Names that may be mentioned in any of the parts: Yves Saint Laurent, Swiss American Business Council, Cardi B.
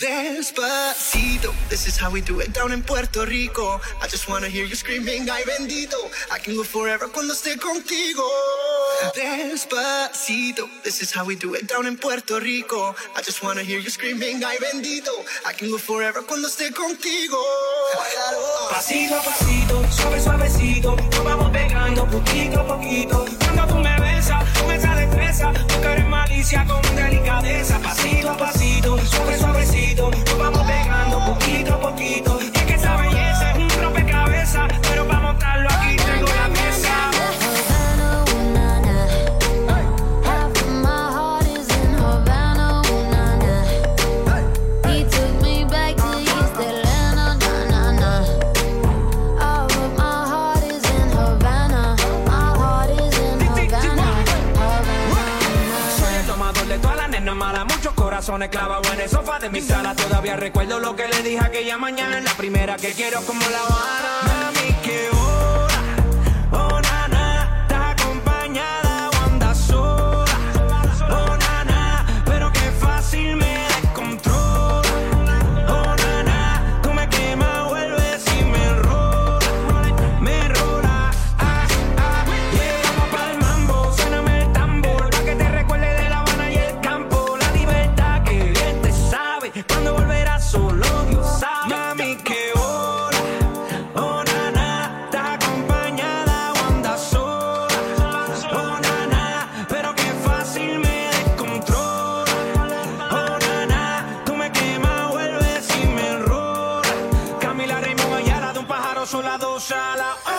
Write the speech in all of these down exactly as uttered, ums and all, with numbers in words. Despacito, this is how we do it down in Puerto Rico. I just wanna hear you screaming, ay bendito. I can go forever cuando esté contigo. Despacito, this is how we do it down in Puerto Rico. I just wanna hear you screaming, ay bendito. I can go forever cuando esté contigo. Pasito a pasito, suave suavecito, nos vamos pegando poquito a poquito. Cuando tú me besas, tú me sales fresa, tú eres malicia con delicadeza. Pasito a pasito, suave suavecito, nos vamos pegando poquito a poquito. Y es que esa belleza es un rompecabezas, pero para montarlo aquí tengo la mesa. Corazones clavados en el sofá de mi sala. Todavía recuerdo lo que le dije aquella mañana. La primera que quiero como la Habana. Mami, que hora, oh nana. Estás acompañada o andas sola, oh nana. Pero qué fácil me descontrola, oh nana. Tú me quemas, vuelves y me enrola, me enrola. Ah, ah, yeah. Vamos pa'l mambo, suéname el tambor, pa' que te recuerde de La Habana y el campo. Cuando volverás solo Dios sabe. Mami, ¿qué hora? Oh, nana. Estás acompañada o andas sola, oh, nana. Pero qué fácil me descontrola, oh, nana. Tú me quemas, vuelves y me enrolas. Camila, Rey, Mayara, de un pájaro son las dos a la hora.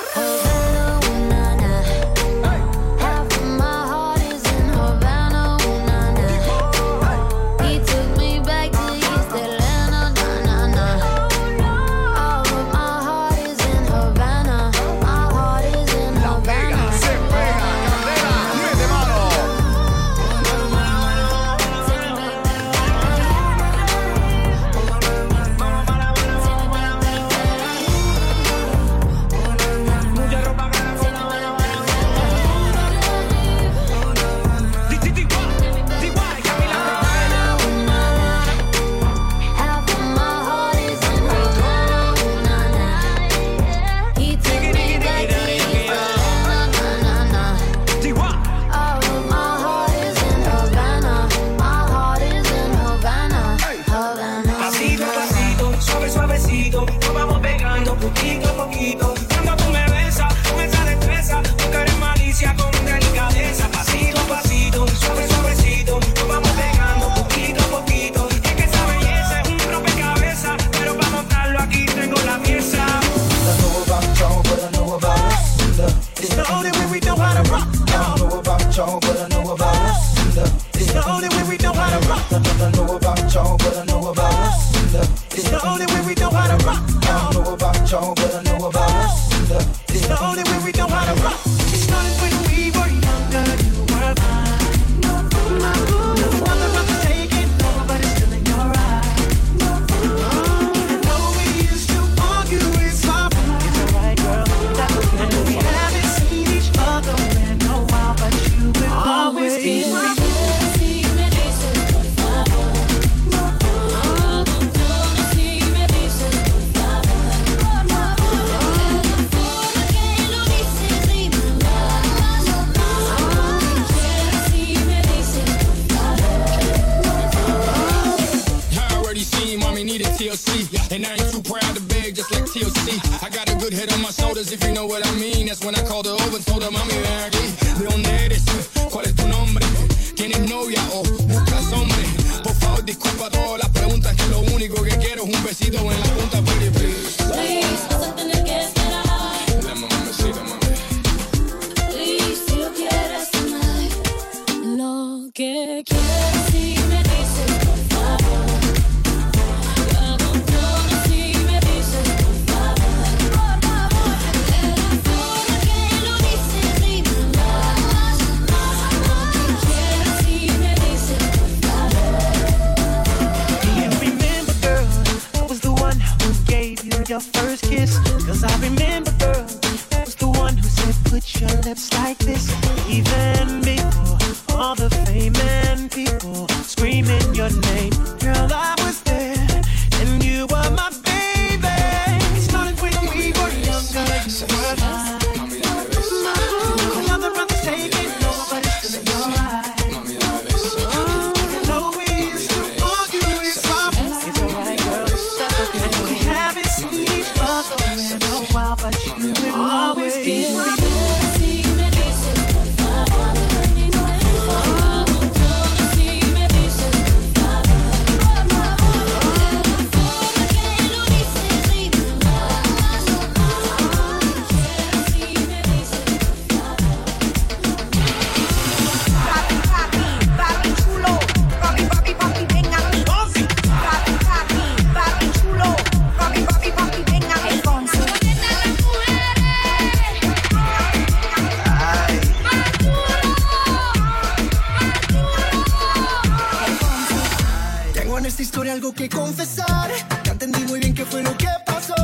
esta historia algo que confesar. Ya entendí muy bien qué fue lo que pasó.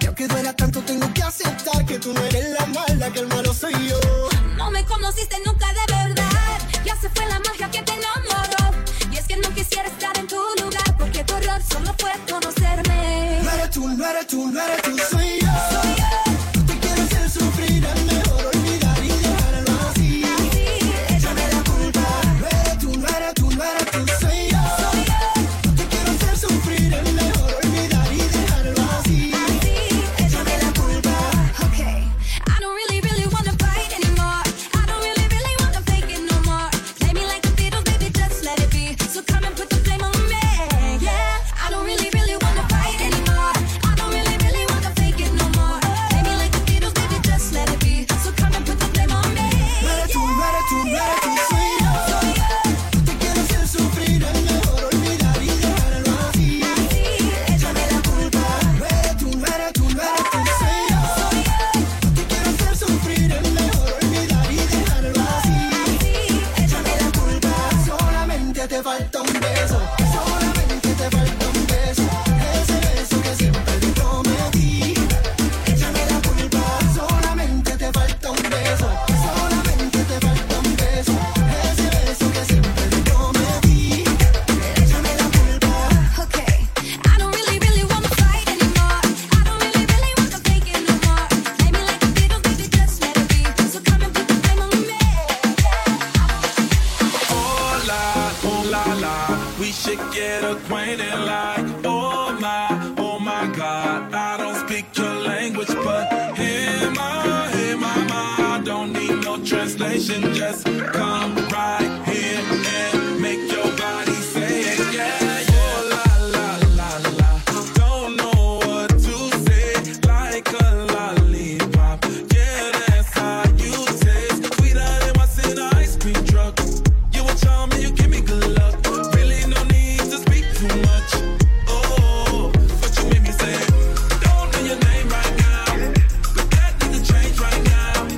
Y aunque duela tanto tengo que aceptar que tú no eres la mala, que el malo soy yo. No me conociste nunca de verdad. Ya se fue la magia que te enamoró. Y es que no quisiera estar en tu lugar, porque tu error solo fue conocerme. No eres tú, no eres tú, no eres tú, soy yo. Soy yo. Tú te quieres hacer sufrir, es mejor olvidar y dejarlo así. Échame la culpa. No eres tú, no eres tú, no eres tú, soy yo. Soy yo. Tú te quieres hacer sufrir, es mejor olvidar y dejarlo así. Échame la culpa. Okay, I don't really, really wanna fight anymore. I don't really, really wanna fake it no more. Play me like a fiddle, baby, just let it be. So come and put the blame on me. Yeah, I don't really, really wanna fight anymore. I don't really, really wanna fake it no more. Play me like a fiddle, baby, just let it be. So come and put the blame on me. No eres tú, no eres tú, no eres tú, soy yo. Soy yo. Tú te quieres hacer sufrir, es mejor olvidar y dejarlo así. Échame la culpa. No eres tú, no eres tú, no eres tú, soy yo. Soy yo. Tú te quieres hacer sufrir, es mejor olvidar y dejarlo así. Échame la culpa. Solamente te falta un beso. Solamente te falta un beso. Ese beso que siempre te prometí. Échame la culpa. Solamente te falta un beso. Solamente te falta un beso. Ese beso que siempre te prometí. Échame la culpa. Okay, I don't really, really wanna fight anymore. I don't really, really wanna fake it no more. Play me like a fiddle, baby, just let it be. So come and put the blame on me. Hola, oh la la, we should get acquainted like oh my, oh my God. I don't speak your language, but hear my, hear my mind. I don't need no translation, just come right here and make your body say it, yeah. Oh la la la la, don't know what to say, like a lollipop. Yeah, that's how you taste. Sweeter than what's in an ice cream truck. You a charm and you give me good luck. Really no need to speak too much. Oh, but you make me say, don't know your name right now. But that need to change right now.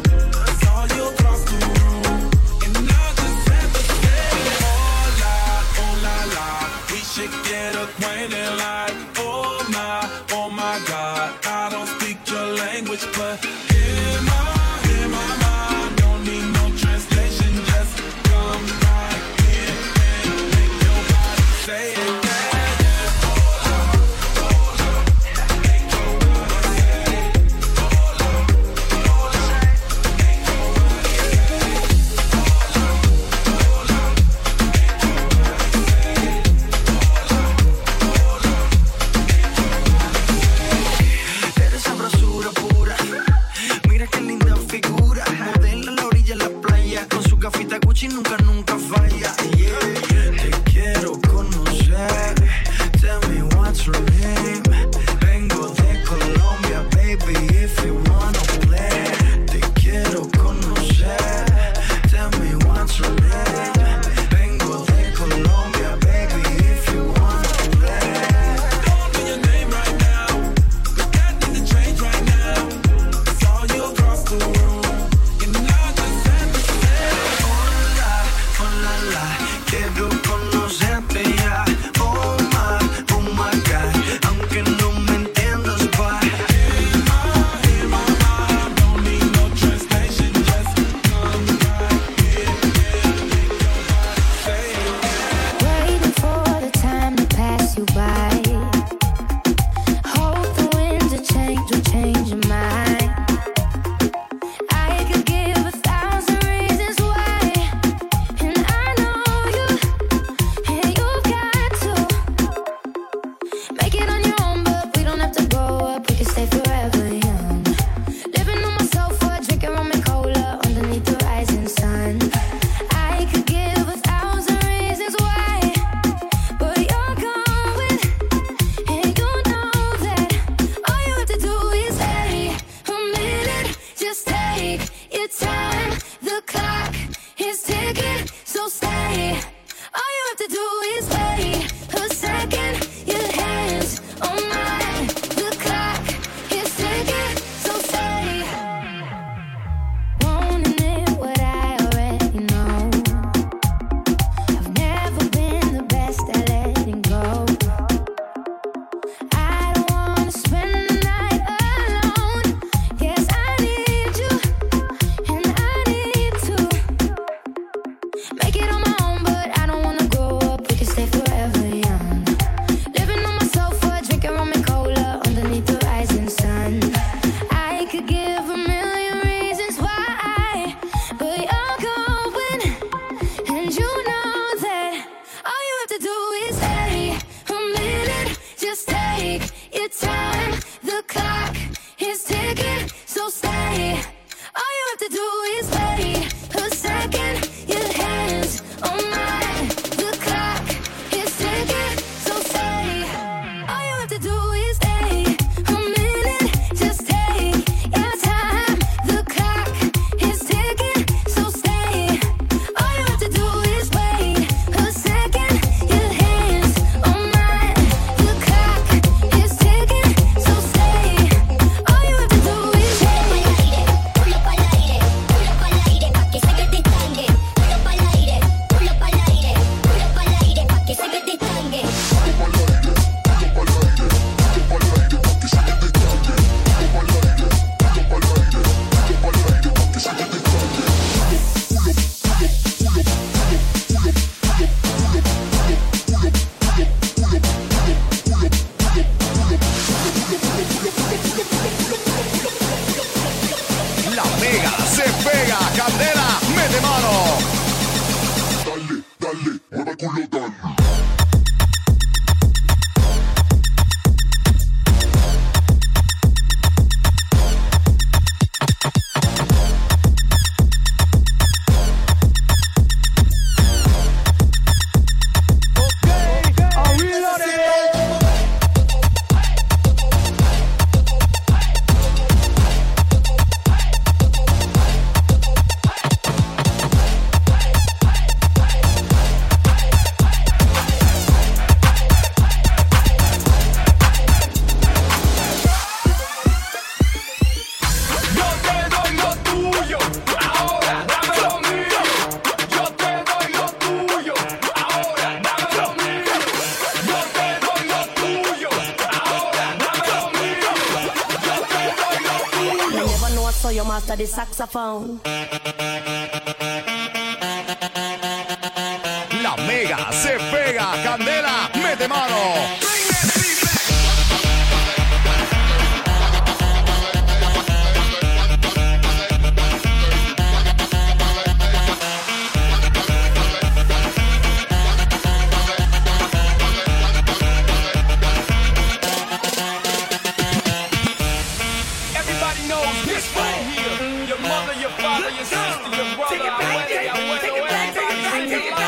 I saw you across the room, and I just had to say, oh la, oh la la, we should get acquainted like oh my, oh my God. I don't speak your language, but hear my, hear my mind. Don't need no translation, just come right here and make your body say it, yeah. do is stay a minute, just take your time. The clock is ticking, so stay. All you have to do is wait a second. Your hands on mine. The clock is ticking, so stay. All you have to do is stay a minute, just take your time. The clock is ticking, so stay. All you have to do is wait a second. Your hands on mine. The clock is ticking, so stay. All you have to do is wait. Pulo pa'l aire, pulo pa'l aire, pa' que se que te tangue. Pulo pa'l aire, pulo pa'l aire, pulo pa'l aire, pa' que se que te tangue. La mega se pega, candela, mete mano. Dale, dale, mueve el culo, dale. Yo te doy lo tuyo, ahora dame lo mío. Yo te doy lo tuyo, ahora dame lo mío. Yo te doy lo tuyo, ahora dame lo mío. Yo te doy lo tuyo. You never know, so you master the saxophone. La mega se pega, candela, mete mano. Everybody knows this right here. Your mother, your father, your sister, your brother. Take it back, take it back, take it back, take it back, take it back.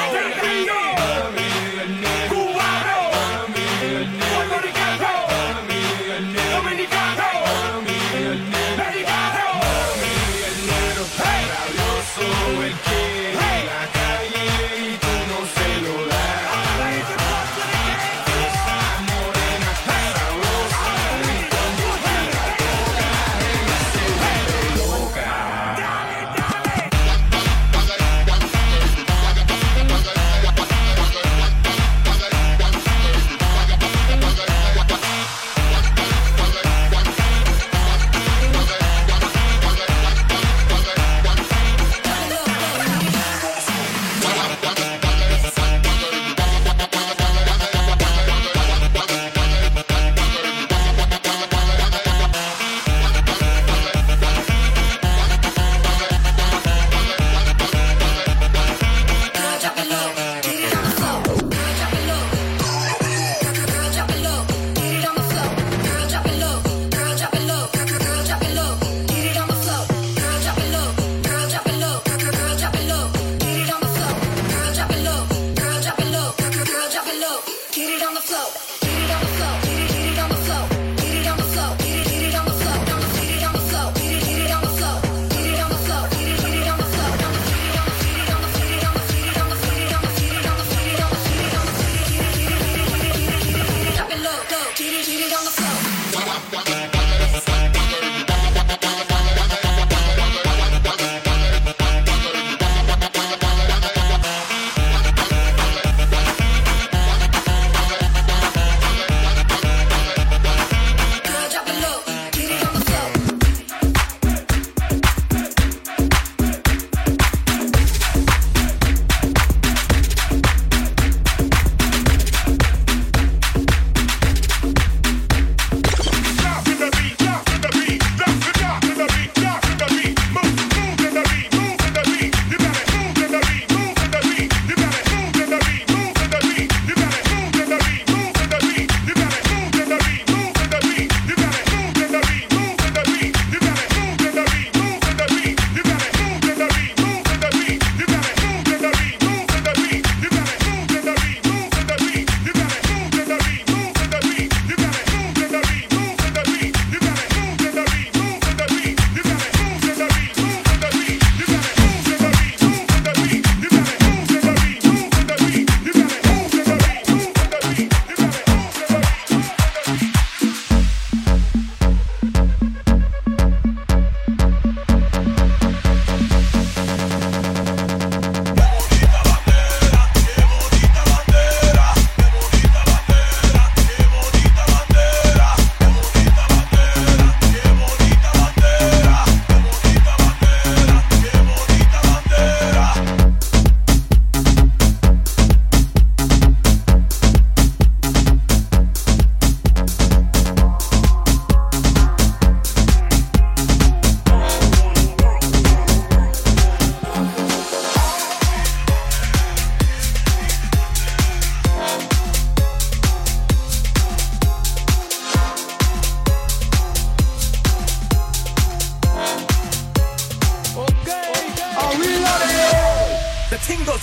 goes.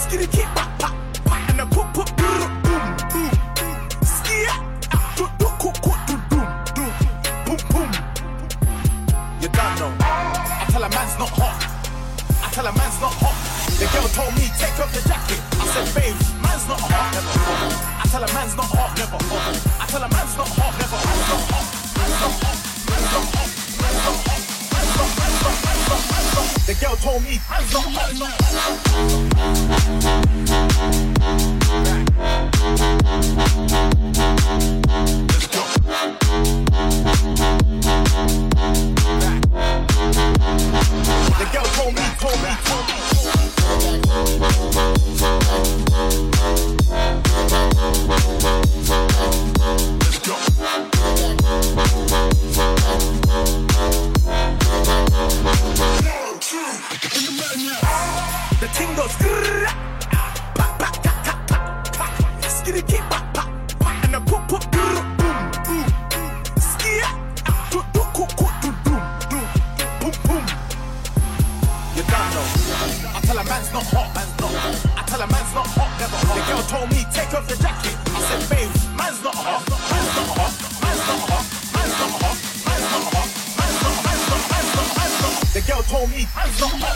Skitty kick, and I pop pop boom boom boom. Skia, do do do do do do boom boom. You don't know. I tell a man's not hot. I tell a man's not hot. The girl told me take off the jacket. I said, babe, man's not hot. Never. I tell a man's not hot. Never hot. I tell a man's not hot. Never hot. Not hot. Man's not hot. Man's not hot. Man's not hot. The girl told me I'm not hot. Let's go. The girl told me, told me, told me. Let's go. The ting goes skitty kick, and the pop pop boom boom. Skia, do do do do do boom boom. You don't know. I tell a man's not hot, man's not hot. I tell a man's not hot, never hot. The girl told me take off the jacket. I said, babe, man's not hot, man's not hot, man's not hot, man's not hot, man's not hot, man's not hot, man's not hot, man's not hot. The girl told me man's not hot.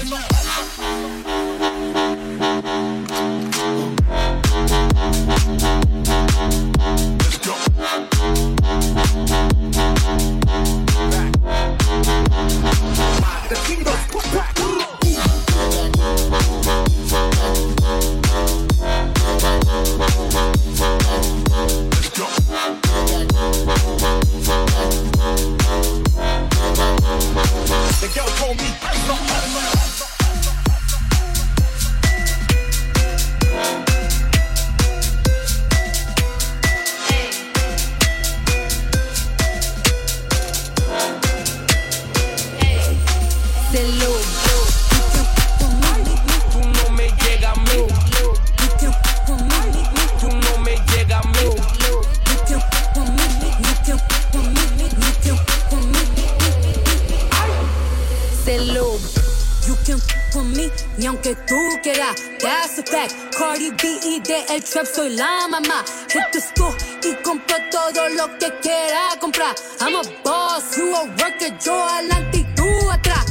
Cardi B y de el trap soy la mamá. Hit the school y compro todo lo que quiera comprar. I'm a boss, you a worker, yo adelante y tú atrás.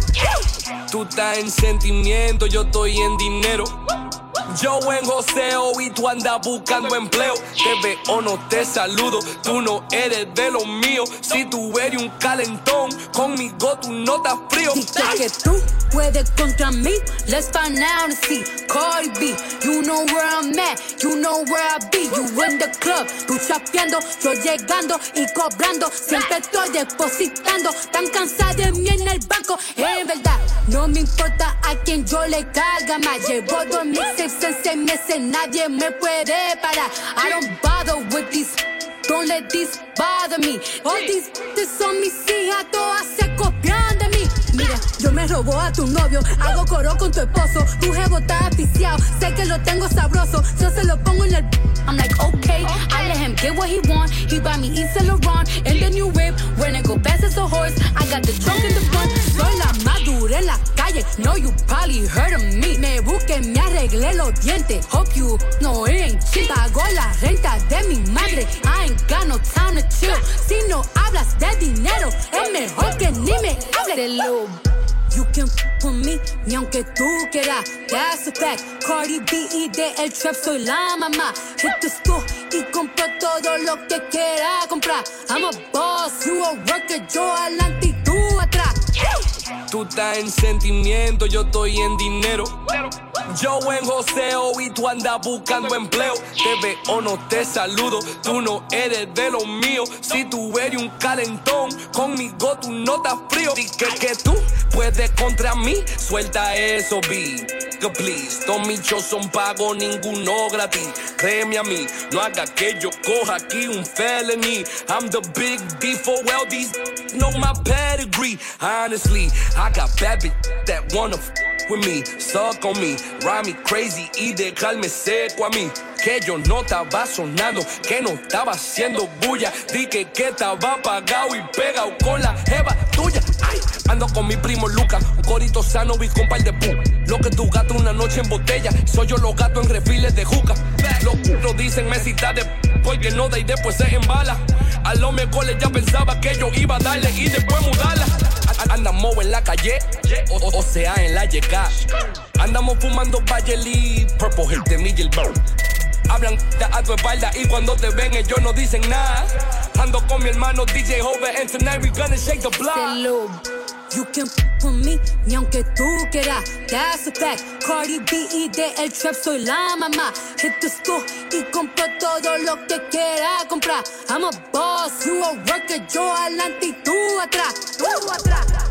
Tú estás en sentimiento, yo estoy en dinero. Yo en joseo y tú andas buscando empleo. Te veo, no te saludo, tú no eres de los míos. Si tú eres un calentón, conmigo tú no estás frío. Dice que tú puedes contra mí, let's find out and see. Cardi B, you know where I'm at, you know where I be. You in the club, tú chapeando, yo llegando y cobrando. Siempre estoy depositando, tan cansada de mí en el banco. En verdad, no me importa a quien yo le carga más. Llevo dos mixes en seis meses, nadie me puede parar. I don't bother with these, don't let these bother me. All these son mis hijas, todas se copian de mí. Mira, yo me robo a tu novio, hago coro con tu esposo. Tu jevo está apiciado, sé que lo tengo sabroso. Yo se lo pongo en el... I'm like, okay, okay, I let him get what he want. He buy me Yves Saint Laurent and the new whip. When I go fast as a horse, I got the trunk in the front. Soy la madura en la calle, no, you probably heard of me. Me busqué, me arreglé los dientes. Hope you know it ain't cheap. Pago la renta de mi madre, I ain't got no time to chill. Si no hablas de dinero, es mejor que ni me hables. You can f*** with me, ni aunque tú quieras. That's a fact. Cardi B y de el trap soy la mamá. Hit the school y compro todo lo que quiera comprar. I'm a boss, you a worker, yo adelante y tú atrás. Tú estás en sentimiento, yo estoy en dinero. Yo en joseo y tú andas buscando empleo. Te veo, no te saludo, tú no eres de los míos. Si tú eres un calentón, conmigo tú no estás frío. Dice que tú puedes contra mí, suelta eso, B. Que please, todos mis shows son pagos, ninguno gratis. Créeme a mí, no haga que yo coja aquí un felony. I'm the big D for well, these know my pedigree. Honestly, I got bad bitch that wanna f- with me, suck on me, ride me crazy y dejarme seco a mí. que yo no estaba sonando, que no estaba haciendo bulla. Dije que estaba apagado y pegado con la jeva tuya. Ay, ando con mi primo Lucas, un corito sano y con par de pu. Lo que tu gato una noche en botella, soy yo los gatos en refiles de juca. Los putos dicen me cita de p***, porque no da y después se embala. A lo mejor ya pensaba que yo iba a darle y después mudarla. Andamos en la calle, o, o sea en la llegada. Andamos fumando Bayeli, Purple Hill de Miguel Brown. Hablan a tu espalda y cuando te ven ellos no dicen nada. Ando con mi hermano D J Hover and tonight we gonna shake the block. Hello, you can f*** with me, ni aunque tú quieras, that's a fact. Cardi B y de El Trap soy la mamá. Hit the school y compro todo lo que quiera comprar. I'm a boss, you a worker, yo adelante y tú atrás, tú atrás.